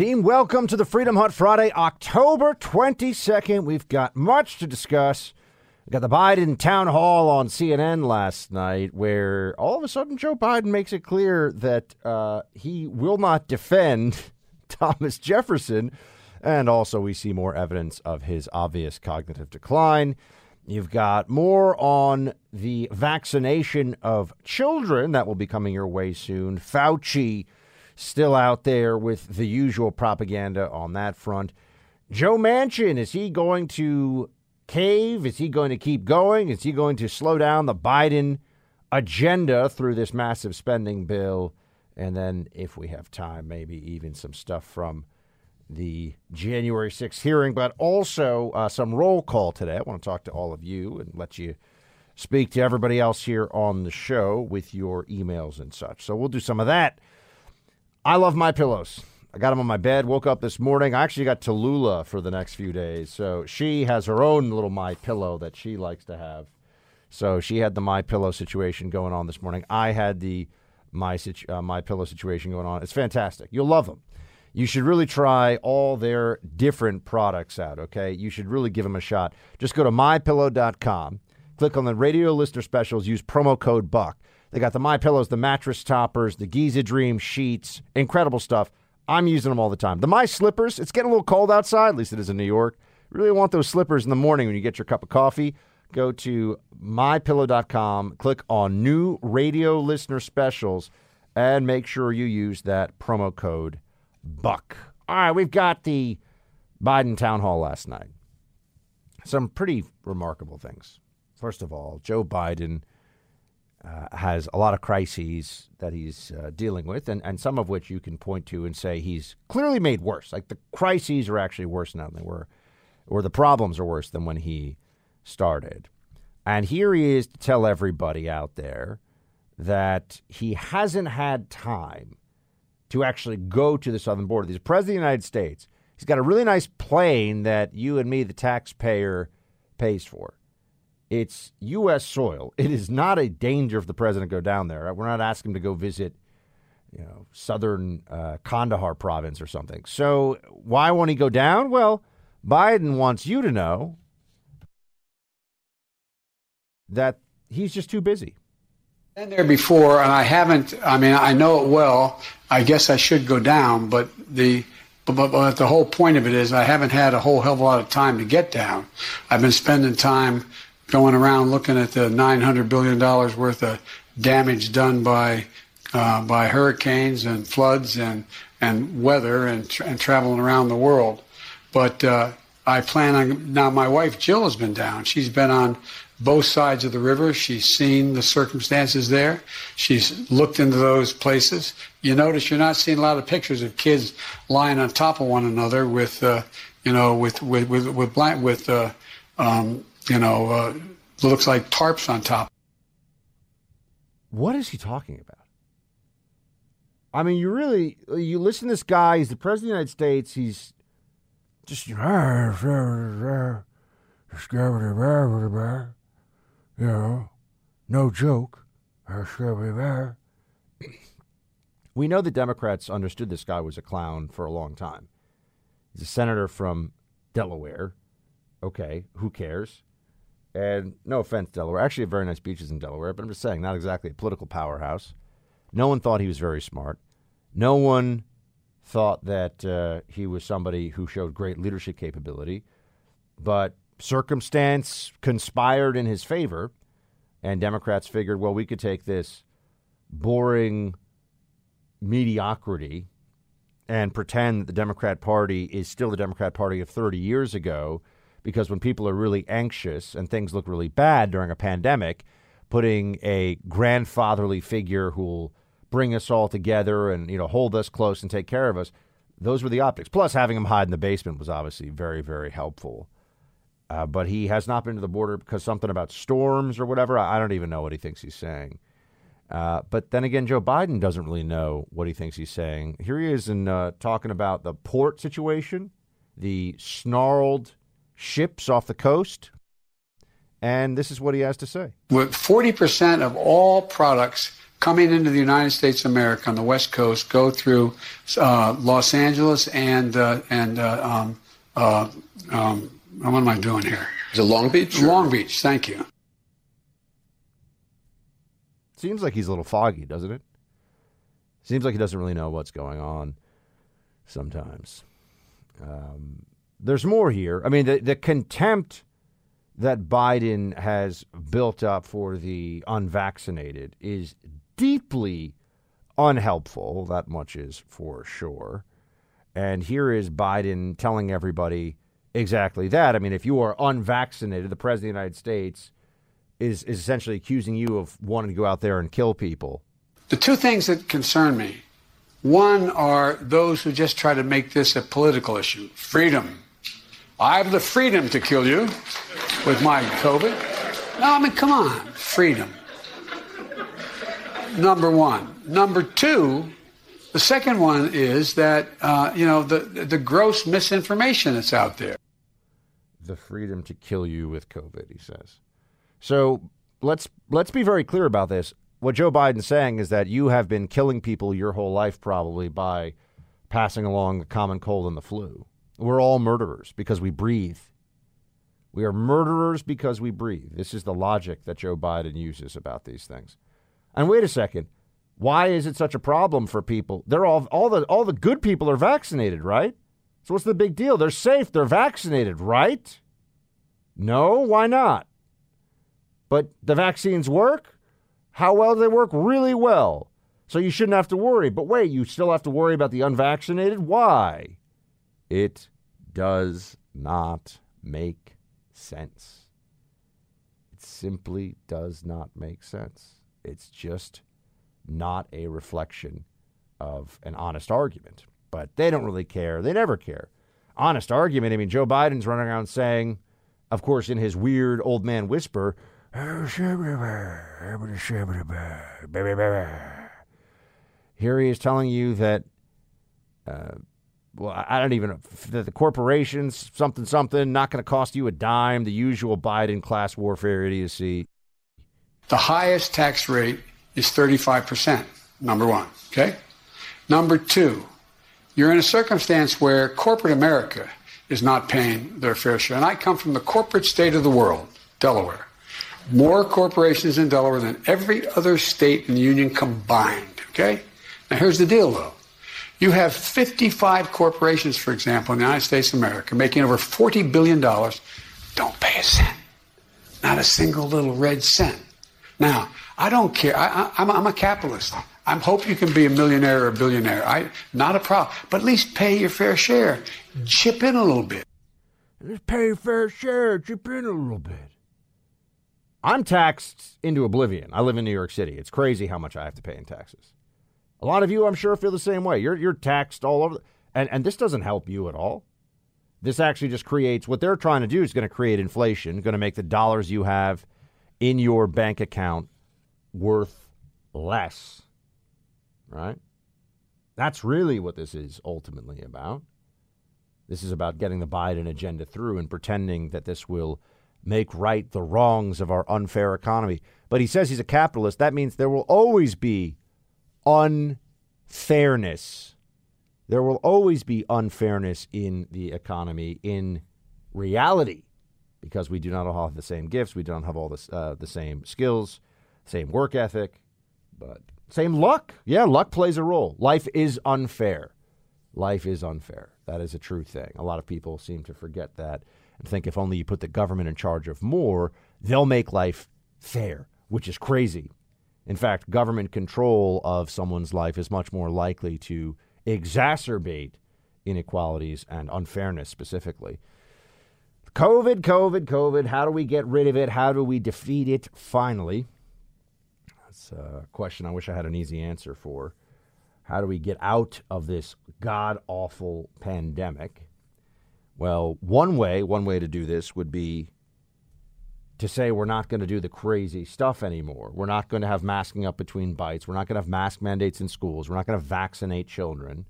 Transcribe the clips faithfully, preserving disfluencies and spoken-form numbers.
team. Welcome to the Freedom Hunt Friday, October twenty-second. We've got much to discuss. We got the Biden town hall on C N N last night where all of a sudden Joe Biden makes it clear that uh, he will not defend Thomas Jefferson. And also we see more evidence of his obvious cognitive decline. You've got more on the vaccination of children that will be coming your way soon. Fauci still out there with the usual propaganda on that front. Joe Manchin, is he going to cave? Is he going to keep going? Is he going to slow down the Biden agenda through this massive spending bill? And then if we have time, maybe even some stuff from the January sixth hearing, but also uh, some roll call today. I want to talk to all of you and let you speak to everybody else here on the show with your emails and such. So we'll do some of that. I love my pillows. I got them on my bed, woke up this morning. I actually got Tallulah for the next few days. So she has her own little My Pillow that she likes to have. So she had the My Pillow situation going on this morning. I had the My, situ- uh, My Pillow situation going on. It's fantastic. You'll love them. You should really try all their different products out, okay? You should really give them a shot. Just go to my pillow dot com, click on the radio listener specials, use promo code BUCK. They got the My Pillows, the mattress toppers, the Giza Dream sheets, incredible stuff. I'm using them all the time. The My Slippers, it's getting a little cold outside, at least it is in New York. Really want those slippers in the morning when you get your cup of coffee. Go to my pillow dot com, click on new radio listener specials, and make sure you use that promo code BUCK. All right, we've got the Biden town hall last night. Some pretty remarkable things. First of all, Joe Biden uh, has a lot of crises that he's uh, dealing with, and, and some of which you can point to and say he's clearly made worse. Like the crises are actually worse now than they were, or the problems are worse than when he started. And here he is to tell everybody out there that he hasn't had time to actually go to the southern border. He's president of the United States. He's got a really nice plane that you and me, the taxpayer, pays for. It's U S soil. It is not a danger if the president go down there. We're not asking him to go visit, you know, southern uh, Kandahar province or something. So why won't he go down? Well, Biden wants you to know that he's just too busy. I've been there before, and I haven't. I mean, I know it well. I guess I should go down, but the but, but the whole point of it is I haven't had a whole hell of a lot of time to get down. I've been spending time going around looking at the nine hundred billion dollars worth of damage done by uh, by hurricanes and floods and and weather and, tra- and traveling around the world. But uh, I plan on now. My wife Jill has been down. She's been on both sides of the river. She's seen the circumstances there. She's looked into those places. You notice you're not seeing a lot of pictures of kids lying on top of one another with, uh, you know, with with with with, blind, with uh, um, you know, uh, looks like tarps on top. What is he talking about? I mean, you really you listen to this guy. He's the president of the United States. He's just. You know, no joke. We know the Democrats understood this guy was a clown for a long time. He's a senator from Delaware. Okay, who cares? And no offense, Delaware. Actually, very nice beaches in Delaware, but I'm just saying, not exactly a political powerhouse. No one thought he was very smart. No one thought that uh, he was somebody who showed great leadership capability. But circumstance conspired in his favor, and Democrats figured, well, we could take this boring mediocrity and pretend that the Democrat Party is still the Democrat Party of thirty years ago, because when people are really anxious and things look really bad during a pandemic, putting a grandfatherly figure who will bring us all together and, you know, hold us close and take care of us, those were the optics. Plus, having him hide in the basement was obviously very, very helpful. Uh, but he has not been to the border because something about storms or whatever. I, I don't even know what he thinks he's saying. Uh, but then again, Joe Biden doesn't really know what he thinks he's saying. Here he is in uh, talking about the port situation, the snarled ships off the coast. And this is what he has to say. With forty percent of all products coming into the United States of America on the West Coast go through uh, Los Angeles and uh, and uh, um, uh, um, what am I doing here? Is it Long Beach? Or? Long Beach. Thank you. Seems like he's a little foggy, doesn't it? Seems like he doesn't really know what's going on sometimes. Um, there's more here. I mean, the, the contempt that Biden has built up for the unvaccinated is deeply unhelpful. That much is for sure. And here is Biden telling everybody exactly that. I mean, if you are unvaccinated, the president of the United States is, is essentially accusing you of wanting to go out there and kill people. The two things that concern me, one are those who just try to make this a political issue. Freedom. I have the freedom to kill you with my COVID. No, I mean, come on. Freedom. Number one. Number two, the second one is that, uh, you know, the, the gross misinformation that's out there. The freedom to kill you with COVID, he says. So let's let's be very clear about this. What Joe Biden's saying is that you have been killing people your whole life, probably by passing along the common cold and the flu. We're all murderers because we breathe. We are murderers because we breathe. This is the logic that Joe Biden uses about these things. And wait a second. Why is it such a problem for people? They're all all the all the good people are vaccinated, right? So what's the big deal? They're safe. They're vaccinated, right? No, why not? But the vaccines work. How well do they work? Really well. So you shouldn't have to worry. But wait, you still have to worry about the unvaccinated? Why? It does not make sense. It simply does not make sense. It's just not a reflection of an honest argument. But they don't really care. They never care. Honest argument. I mean, Joe Biden's running around saying, of course, in his weird old man whisper, here he is telling you that, uh, well, I don't even, that the corporations, something, something, not going to cost you a dime, the usual Biden class warfare idiocy. The highest tax rate is thirty-five percent, number one, okay? Number two, you're in a circumstance where corporate America is not paying their fair share. And I come from the corporate state of the world, Delaware. More corporations in Delaware than every other state in the union combined, okay? Now, here's the deal, though. You have fifty-five corporations, for example, in the United States of America, making over forty billion dollars. Don't pay a cent. Not a single little red cent. Now, I don't care. I, I, I'm, I'm a capitalist. I hope you can be a millionaire or a billionaire. I, not a problem. But at least pay your fair share. Chip in a little bit. Just pay your fair share. Chip in a little bit. I'm taxed into oblivion. I live in New York City. It's crazy how much I have to pay in taxes. A lot of you, I'm sure, feel the same way. You're you're taxed all over. The, and, and this doesn't help you at all. This actually just creates what they're trying to do is going to create inflation, going to make the dollars you have in your bank account worth less. Right? That's really what this is ultimately about. This is about getting the Biden agenda through and pretending that this will make right the wrongs of our unfair economy. But he says he's a capitalist. That means there will always be unfairness. There will always be unfairness in the economy, in reality, because we do not all have the same gifts. We don't have all this, uh, the same skills, same work ethic, but same luck. Yeah, luck plays a role. Life is unfair. Life is unfair. That is a true thing. A lot of people seem to forget that. And think if only you put the government in charge of more, they'll make life fair, which is crazy. In fact, government control of someone's life is much more likely to exacerbate inequalities and unfairness specifically. COVID, COVID, COVID. How do we get rid of it? How do we defeat it finally? That's a question I wish I had an easy answer for. How do we get out of this god-awful pandemic? Well, one way, one way to do this would be to say we're not going to do the crazy stuff anymore. We're not going to have masking up between bites. We're not going to have mask mandates in schools. We're not going to vaccinate children.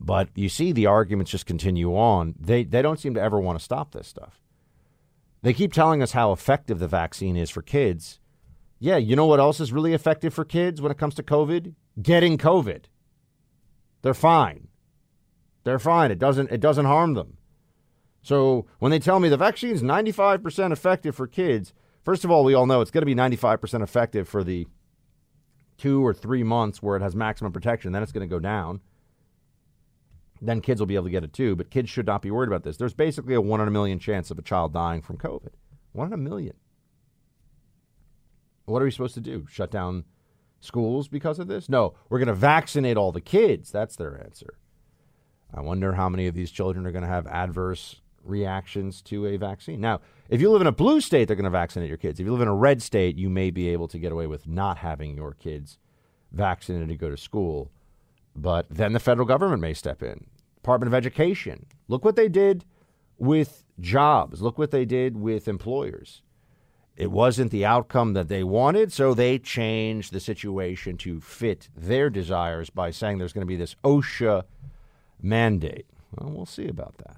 But you see the arguments just continue on. They they don't seem to ever want to stop this stuff. They keep telling us how effective the vaccine is for kids, Yeah, you know what else is really effective for kids when it comes to COVID? Getting COVID. They're fine. They're fine. It doesn't it doesn't harm them. So when they tell me the vaccine's ninety-five percent effective for kids, first of all, we all know it's going to be ninety-five percent effective for the two or three months where it has maximum protection. Then it's going to go down. Then kids will be able to get it too, but kids should not be worried about this. There's basically a one in a million chance of a child dying from COVID. One in a million. What are we supposed to do? Shut down schools because of this? No, we're going to vaccinate all the kids. That's their answer. I wonder how many of these children are going to have adverse reactions to a vaccine. Now, if you live in a blue state, they're going to vaccinate your kids. If you live in a red state, you may be able to get away with not having your kids vaccinated to go to school. But then the federal government may step in. Department of Education. Look what they did with jobs. Look what they did with employers. It wasn't the outcome that they wanted, so they changed the situation to fit their desires by saying there's going to be this OSHA mandate. Well, we'll see about that.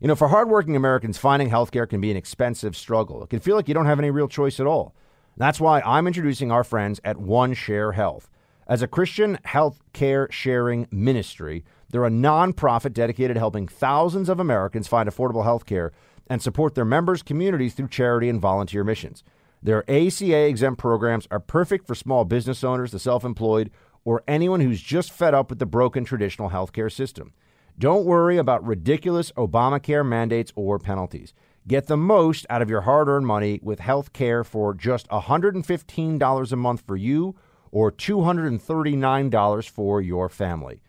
You know, for hardworking Americans, finding health care can be an expensive struggle. It can feel like you don't have any real choice at all. That's why I'm introducing our friends at OneShare Health. As a Christian health care sharing ministry, they're a nonprofit dedicated to helping thousands of Americans find affordable health care and support their members' communities through charity and volunteer missions. Their A C A-exempt programs are perfect for small business owners, the self-employed, or anyone who's just fed up with the broken traditional health care system. Don't worry about ridiculous Obamacare mandates or penalties. Get the most out of your hard-earned money with health care for just one hundred fifteen dollars a month for you or two hundred thirty-nine dollars for your family.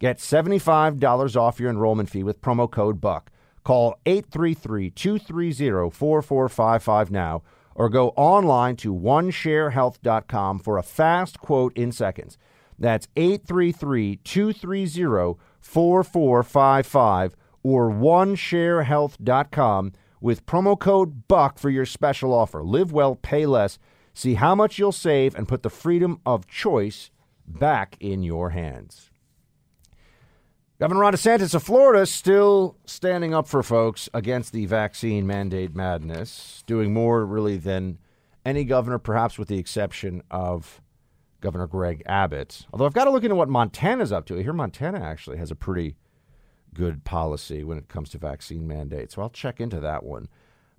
Get seventy-five dollars off your enrollment fee with promo code BUCK. Call eight three three, two three zero, four four five five now or go online to one share health dot com for a fast quote in seconds. That's eight three three, two three zero, four four five five or one share health dot com with promo code BUCK for your special offer. Live well, pay less. See how much you'll save and put the freedom of choice back in your hands. Governor Ron DeSantis of Florida still standing up for folks against the vaccine mandate madness, doing more really than any governor, perhaps with the exception of Governor Greg Abbott. Although I've got to look into what Montana's up to. I hear Montana actually has a pretty good policy when it comes to vaccine mandates, so I'll check into that one.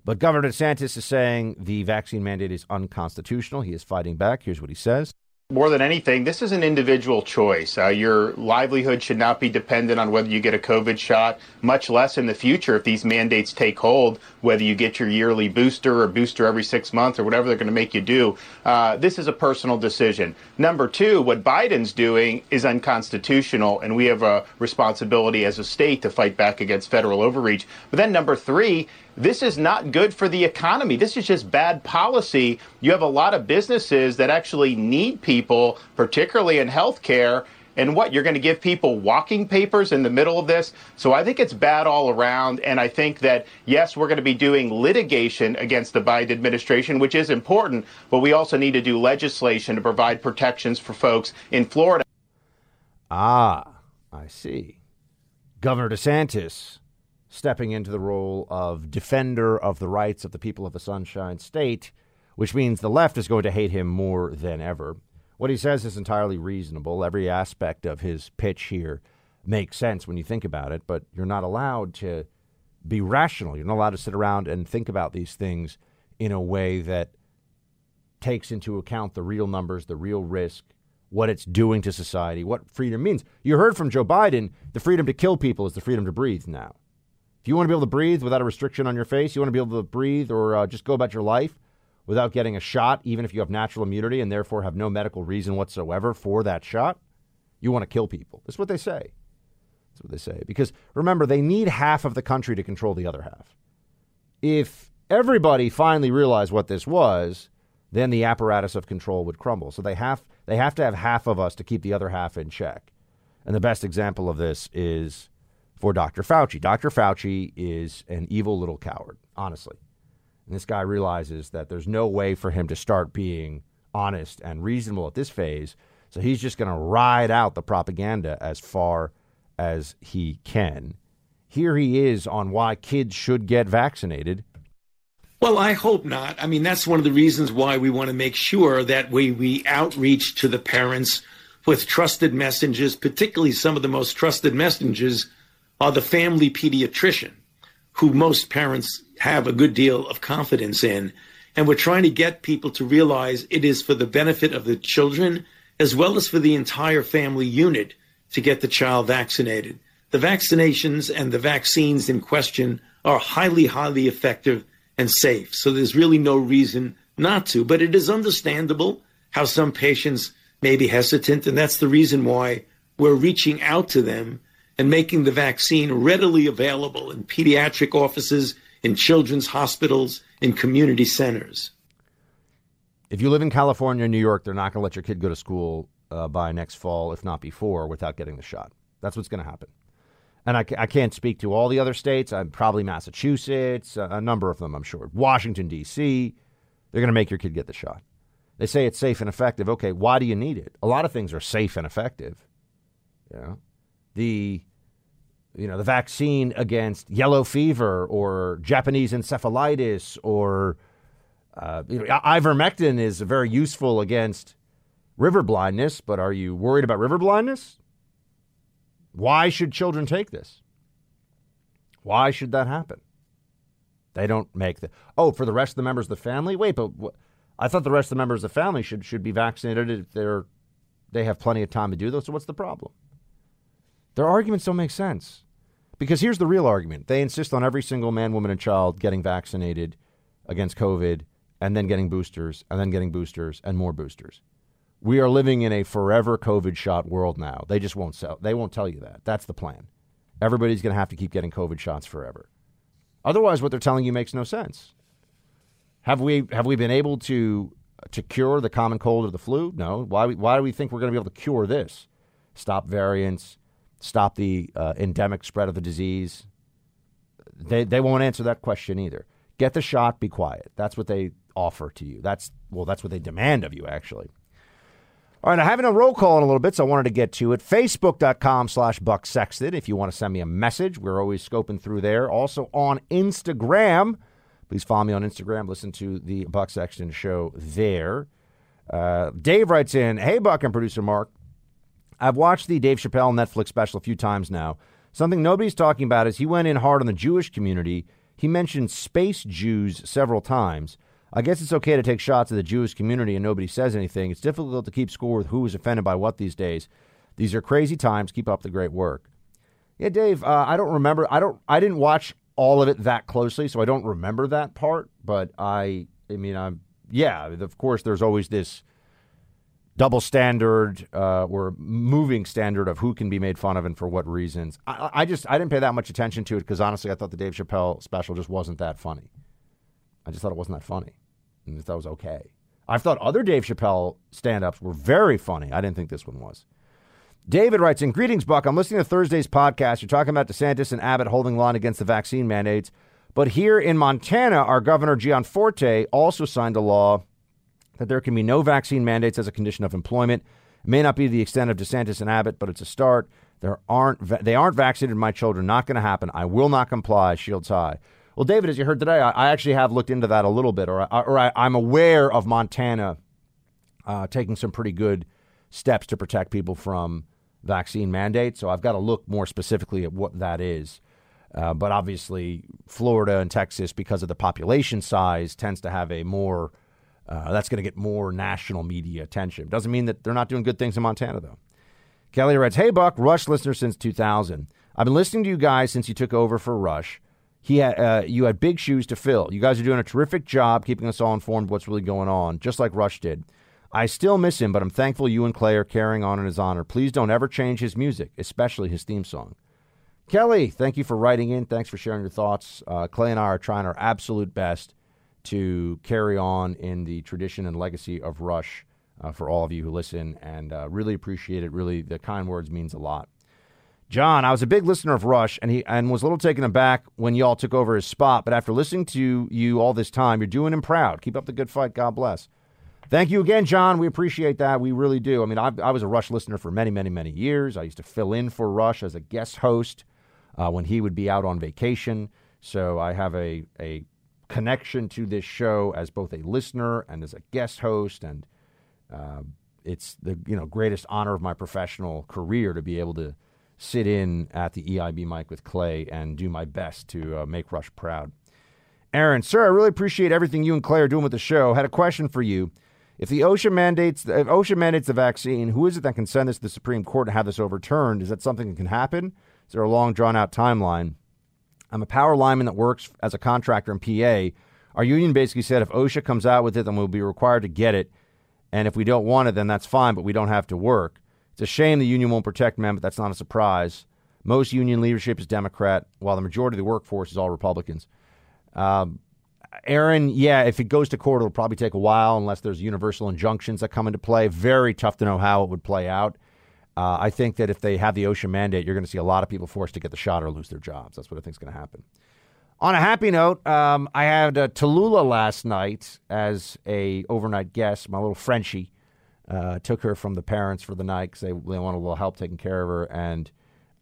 But Governor DeSantis is saying the vaccine mandate is unconstitutional. He is fighting back. Here's what he says. More than anything, this is an individual choice. Uh, your livelihood should not be dependent on whether you get a COVID shot, much less in the future if these mandates take hold, whether you get your yearly booster or booster every six months or whatever they're going to make you do. Uh, this is a personal decision. Number two, what Biden's doing is unconstitutional, and we have a responsibility as a state to fight back against federal overreach. But then number three, this is not good for the economy. This is just bad policy. You have a lot of businesses that actually need people, particularly in healthcare. And what, you're going to give people walking papers in the middle of this? So I think it's bad all around. And I think that, yes, we're going to be doing litigation against the Biden administration, which is important. But we also need to do legislation to provide protections for folks in Florida. Ah, I see. Governor DeSantis stepping into the role of defender of the rights of the people of the Sunshine State, which means the left is going to hate him more than ever. What he says is entirely reasonable. Every aspect of his pitch here makes sense when you think about it, but you're not allowed to be rational. You're not allowed to sit around and think about these things in a way that takes into account the real numbers, the real risk, what it's doing to society, what freedom means. You heard from Joe Biden, the freedom to kill people is the freedom to breathe now. If you want to be able to breathe without a restriction on your face, you want to be able to breathe or uh, just go about your life without getting a shot, even if you have natural immunity and therefore have no medical reason whatsoever for that shot, you want to kill people. That's what they say. That's what they say. Because remember, they need half of the country to control the other half. If everybody finally realized what this was, then the apparatus of control would crumble. So they have they have to have half of us to keep the other half in check. And the best example of this is for Doctor Fauci. Doctor Fauci is an evil little coward, honestly. And this guy realizes that there's no way for him to start being honest and reasonable at this phase. So he's just going to ride out the propaganda as far as he can. Here he is on why kids should get vaccinated. Well, I hope not. I mean, that's one of the reasons why we want to make sure that we, we outreach to the parents with trusted messengers, particularly some of the most trusted messengers are the family pediatrician, who most parents have a good deal of confidence in. And we're trying to get people to realize it is for the benefit of the children as well as for the entire family unit to get the child vaccinated. The vaccinations and the vaccines in question are highly, highly effective and safe. So there's really no reason not to. But it is understandable how some patients may be hesitant, and that's the reason why we're reaching out to them and making the vaccine readily available in pediatric offices, in children's hospitals, in community centers. If you live in California or New York, they're not going to let your kid go to school uh, by next fall, if not before, without getting the shot. That's what's going to happen. And I, I can't speak to all the other states. I'm probably Massachusetts, a, a number of them, I'm sure. Washington, D C, they're going to make your kid get the shot. They say it's safe and effective. Okay, why do you need it? A lot of things are safe and effective. You know, the, you know, the vaccine against yellow fever or Japanese encephalitis or uh, you know, ivermectin is very useful against river blindness. But are you worried about river blindness? Why should children take this? Why should that happen? They don't make the, oh, for the rest of the members of the family? Wait, but wh- I thought the rest of the members of the family should should be vaccinated if they're, they have plenty of time to do that. So what's the problem? Their arguments don't make sense, because here's the real argument. They insist on every single man, woman, and child getting vaccinated against COVID and then getting boosters and then getting boosters and more boosters. We are living in a forever COVID shot world now. They just won't sell. They won't tell you that. That's the plan. Everybody's going to have to keep getting COVID shots forever. Otherwise, what they're telling you makes no sense. Have we have we been able to to cure the common cold or the flu? No. Why, why do we think we're going to be able to cure this? Stop variants. Stop the uh, endemic spread of the disease. They they won't answer that question either. Get the shot, be quiet. That's what they offer to you. That's well, that's what they demand of you, actually. All right, I haven't a roll call in a little bit, so I wanted to get to it. Facebook.com slash Buck Sexton. If you want to send me a message, we're always scoping through there. Also on Instagram, please follow me on Instagram. Listen to the Buck Sexton Show there. Uh, Dave writes in, "Hey, Buck and producer Mark. I've watched the Dave Chappelle Netflix special a few times now. Something nobody's talking about is he went in hard on the Jewish community. He mentioned space Jews several times. I guess it's okay to take shots at the Jewish community and nobody says anything. It's difficult to keep score with who is offended by what these days. These are crazy times. Keep up the great work." Yeah, Dave, uh, I don't remember. I don't. I didn't watch all of it that closely, so I don't remember that part. But I, I mean, I'm yeah, of course, there's always this double standard uh, or moving standard of who can be made fun of and for what reasons. I, I just I didn't pay that much attention to it because, honestly, I thought the Dave Chappelle special just wasn't that funny. I just thought it wasn't that funny. And I thought it was okay. I've thought other Dave Chappelle stand-ups were very funny. I didn't think this one was. David writes in, "Greetings, Buck. I'm listening to Thursday's podcast. You're talking about DeSantis and Abbott holding line against the vaccine mandates. But here in Montana, our Governor Gianforte also signed a law that there can be no vaccine mandates as a condition of employment. It may not be the extent of DeSantis and Abbott, but it's a start. There aren't va- they aren't vaccinated. My children, not going to happen. I will not comply. Shields high." Well, David, as you heard today, I, I actually have looked into that a little bit, or, I, or I, I'm aware of Montana uh, taking some pretty good steps to protect people from vaccine mandates. So I've got to look more specifically at what that is. Uh, but obviously, Florida and Texas, because of the population size, tends to have a more Uh, that's going to get more national media attention. Doesn't mean that they're not doing good things in Montana, though. Kelly writes, "Hey, Buck, Rush listener since two thousand. I've been listening to you guys since you took over for Rush. He had, uh, you had big shoes to fill. You guys are doing a terrific job keeping us all informed what's really going on, just like Rush did. I still miss him, but I'm thankful you and Clay are carrying on in his honor. Please don't ever change his music, especially his theme song." Kelly, thank you for writing in. Thanks for sharing your thoughts. Uh, Clay and I are trying our absolute best to carry on in the tradition and legacy of Rush uh, for all of you who listen, and uh, really appreciate it. Really, the kind words means a lot. John, "I was a big listener of Rush, and he and was a little taken aback when y'all took over his spot, but after listening to you all this time, you're doing him proud. Keep up the good fight. God bless." Thank you again, John. We appreciate that. We really do. I mean, I, I was a Rush listener for many, many, many years. I used to fill in for Rush as a guest host uh, when he would be out on vacation. So I have a a connection to this show as both a listener and as a guest host. And uh, it's the you know greatest honor of my professional career to be able to sit in at the E I B mic with Clay and do my best to uh, make Rush proud. Aaron, sir, I really appreciate everything you and Clay are doing with the show. Had a question for you. If the OSHA mandates, if OSHA mandates the vaccine, who is it that can send this to the Supreme Court and have this overturned? Is that something that can happen? Is there a long, drawn-out timeline? I'm a power lineman that works as a contractor in P A. Our union basically said if OSHA comes out with it, then we'll be required to get it. And if we don't want it, then that's fine, but we don't have to work. It's a shame the union won't protect men, but that's not a surprise. Most union leadership is Democrat, while the majority of the workforce is all Republicans. Um, Aaron, yeah, if it goes to court, it'll probably take a while unless there's universal injunctions that come into play. Very tough to know how it would play out. Uh, I think that if they have the OSHA mandate, you're going to see a lot of people forced to get the shot or lose their jobs. That's what I think is going to happen. On a happy note, um, I had uh, Tallulah last night as a overnight guest. My little Frenchie uh, took her from the parents for the night because they, they want a little help taking care of her, and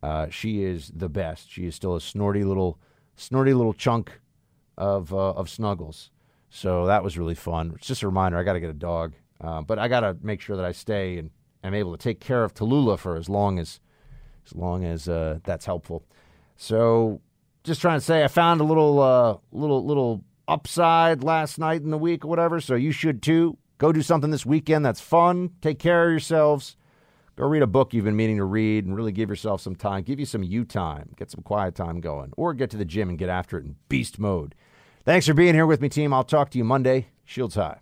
uh, she is the best. She is still a snorty little, snorty little chunk of uh, of snuggles. So that was really fun. It's just a reminder, I got to get a dog, uh, but I got to make sure that I stay and I'm able to take care of Tallulah for as long as, as long as uh, that's helpful. So, just trying to say, I found a little, uh, little, little upside last night in the week or whatever. So you should too. Go do something this weekend that's fun. Take care of yourselves. Go read a book you've been meaning to read and really give yourself some time. Give you some you time. Get some quiet time going, or get to the gym and get after it in beast mode. Thanks for being here with me, team. I'll talk to you Monday. Shields high.